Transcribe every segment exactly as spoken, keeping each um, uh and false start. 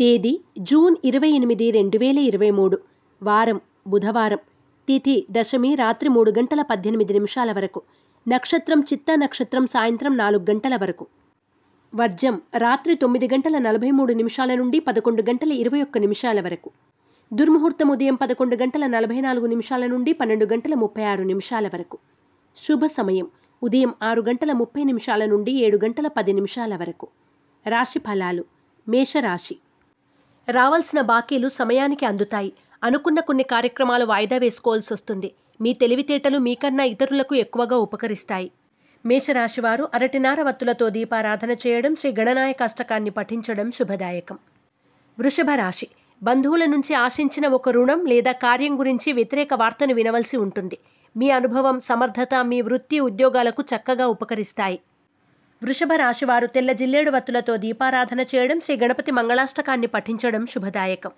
తేదీ జూన్ ఇరవై ఎనిమిది రెండు వేల ఇరవై మూడు. వారం బుధవారం. తిథి దశమి రాత్రి మూడు గంటల పద్దెనిమిది నిమిషాల వరకు. నక్షత్రం చిత్తా నక్షత్రం సాయంత్రం నాలుగు గంటల వరకు. వర్జం రాత్రి తొమ్మిది గంటల నలభై మూడు నిమిషాల నుండి పదకొండు గంటల ఇరవై ఒక్క నిమిషాల వరకు. దుర్ముహూర్తం ఉదయం పదకొండు గంటల నలభై నాలుగు నిమిషాల నుండి పన్నెండు గంటల ముప్పై ఆరు నిమిషాల వరకు. శుభ సమయం ఉదయం ఆరు గంటల ముప్పై నిమిషాల నుండి ఏడు గంటల పది నిమిషాల వరకు. రాశి ఫలాలు. మేషరాశి. రావాల్సిన బాకీలు సమయానికి అందుతాయి. అనుకున్న కొన్ని కార్యక్రమాలు వాయిదా వేసుకోవాల్సి వస్తుంది. మీ తెలివితేటలు మీకన్నా ఇతరులకు ఎక్కువగా ఉపకరిస్తాయి. మేషరాశివారు అరటినార వత్తులతో దీపారాధన చేయడం, శ్రీ గణనాయక అష్టకాన్ని పఠించడం శుభదాయకం. వృషభ రాశి. బంధువుల నుంచి ఆశించిన ఒక రుణం లేదా కార్యం గురించి వ్యతిరేక వార్తను వినవలసి ఉంటుంది. మీ అనుభవం, సమర్థత మీ వృత్తి ఉద్యోగాలకు చక్కగా ఉపకరిస్తాయి. వృషభ రాశివారు తెల్ల జిల్లేడు వత్తులతో దీపారాధన చేయడం, శ్రీ గణపతి మంగళాష్టకాన్ని పఠించడం శుభదాయకం.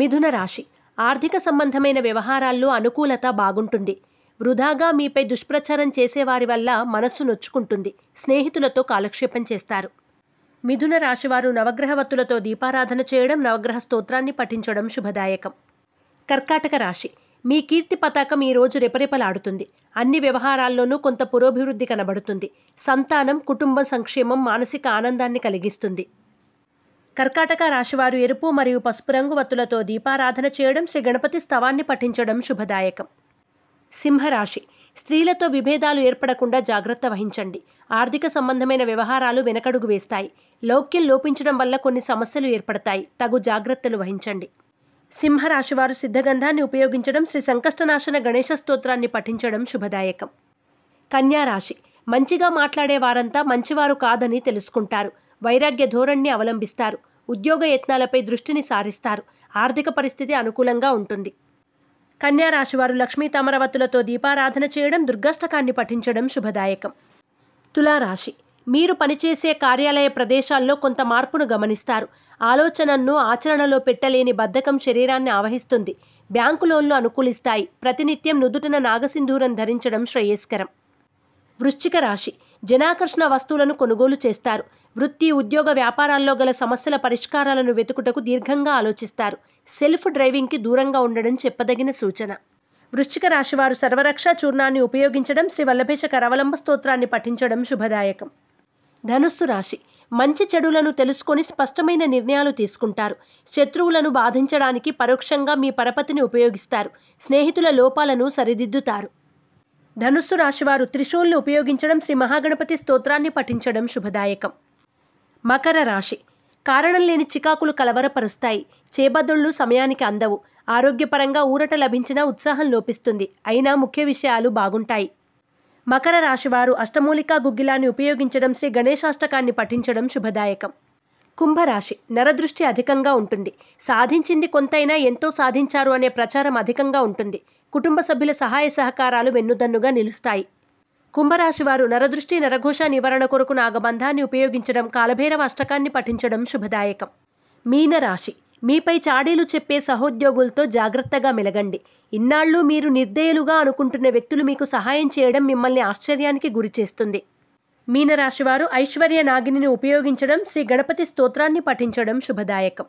మిథున రాశి. ఆర్థిక సంబంధమైన వ్యవహారాల్లో అనుకూలత బాగుంటుంది. వృధాగా మీపై దుష్ప్రచారం చేసేవారి వల్ల మనస్సు నొచ్చుకుంటుంది. స్నేహితులతో కాలక్షేపం చేస్తారు. మిథున రాశివారు నవగ్రహ వత్తులతో దీపారాధన చేయడం, నవగ్రహ స్తోత్రాన్ని పఠించడం శుభదాయకం. కర్కాటక రాశి. మీ కీర్తి పతాకం ఈరోజు రెపరెపలాడుతుంది. అన్ని వ్యవహారాల్లోనూ కొంత పురోభివృద్ధి కనబడుతుంది. సంతానం, కుటుంబ సంక్షేమం మానసిక ఆనందాన్ని కలిగిస్తుంది. కర్కాటక రాశివారు ఎరుపు మరియు పసుపు రంగు వత్తులతో దీపారాధన చేయడం, శ్రీ గణపతి స్తవాన్ని పఠించడం శుభదాయకం. సింహరాశి. స్త్రీలతో విభేదాలు ఏర్పడకుండా జాగ్రత్త వహించండి. ఆర్థిక సంబంధమైన వ్యవహారాలు వెనకడుగు వేస్తాయి. లౌక్యం లోపించడం వల్ల కొన్ని సమస్యలు ఏర్పడతాయి. తగు జాగ్రత్తలు వహించండి. సింహరాశివారు సిద్ధగంధాన్ని ఉపయోగించడం, శ్రీ సంకష్టనాశన గణేశ స్తోత్రాన్ని పఠించడం శుభదాయకం. కన్యారాశి. మంచిగా మాట్లాడే వారంతా మంచివారు కాదని తెలుసుకుంటారు. వైరాగ్య ధోరణిని అవలంబిస్తారు. ఉద్యోగ యత్నాలపై దృష్టిని సారిస్తారు. ఆర్థిక పరిస్థితి అనుకూలంగా ఉంటుంది. కన్యారాశివారు లక్ష్మీ తామరవత్తులతో దీపారాధన చేయడం, దుర్గాష్టకాన్ని పఠించడం శుభదాయకం. తులారాశి. మీరు పనిచేసే కార్యాలయ ప్రదేశాల్లో కొంత మార్పును గమనిస్తారు. ఆలోచనను ఆచరణలో పెట్టలేని బద్ధకం శరీరాన్ని ఆవహిస్తుంది. బ్యాంకు లోన్లు అనుకూలిస్తాయి. ప్రతినిత్యం నుదుటన నాగసింధూరం ధరించడం శ్రేయస్కరం. వృశ్చిక రాశి. జనాకర్షణ వస్తువులను కొనుగోలు చేస్తారు. వృత్తి ఉద్యోగ వ్యాపారాల్లో గల సమస్యల పరిష్కారాలను వెతుకుటకు దీర్ఘంగా ఆలోచిస్తారు. సెల్ఫ్ డ్రైవింగ్కి దూరంగా ఉండడం చెప్పదగిన సూచన. వృశ్చిక రాశివారు సర్వరక్ష చూర్ణాన్ని ఉపయోగించడం, శ్రీ వల్లభేశ కరవలంబ స్తోత్రాన్ని పఠించడం శుభదాయకం. ధనుస్సు రాశి. మంచి చెడులను తెలుసుకొని స్పష్టమైన నిర్ణయాలు తీసుకుంటారు. శత్రువులను బాధించడానికి పరోక్షంగా మీ పరపతిని ఉపయోగిస్తారు. స్నేహితుల లోపాలను సరిదిద్దుతారు. ధనుస్సు రాశివారు త్రిశూల్ని ఉపయోగించడం, శ్రీ మహాగణపతి స్తోత్రాన్ని పఠించడం శుభదాయకం. మకర రాశి. కారణం లేని చికాకులు కలవరపరుస్తాయి. చేబదుళ్లు సమయానికి అందవు. ఆరోగ్యపరంగా ఊరట లభించినా ఉత్సాహం లోపిస్తుంది. అయినా ముఖ్య విషయాలు బాగుంటాయి. మకర రాశివారు అష్టమూలికా గుగ్గిలాన్ని ఉపయోగించడం, శ్రీ గణేశాష్టకాన్ని పఠించడం శుభదాయకం. కుంభరాశి. నరదృష్టి అధికంగా ఉంటుంది. సాధించింది కొంతైనా ఎంతో సాధించారు అనే ప్రచారం అధికంగా ఉంటుంది. కుటుంబ సభ్యుల సహాయ సహకారాలు వెన్నుదన్నుగా నిలుస్తాయి. కుంభరాశివారు నరదృష్టి నరఘోష నివారణ కొరకు నాగబంధాన్ని ఉపయోగించడం, కాలభైరవ అష్టకాన్ని పఠించడం శుభదాయకం. మీనరాశి. మీపై చాడీలు చెప్పే సహోద్యోగులతో జాగ్రత్తగా మెలగండి. ఇన్నాళ్ళు మీరు నిర్దయలుగా అనుకుంటున్న వ్యక్తులు మీకు సహాయం చేయడం మిమ్మల్ని ఆశ్చర్యానికి గురిచేస్తుంది. మీనరాశివారు ఐశ్వర్య నాగిని ఉపయోగించడం, శ్రీ గణపతి స్తోత్రాన్ని పఠించడం శుభదాయకం.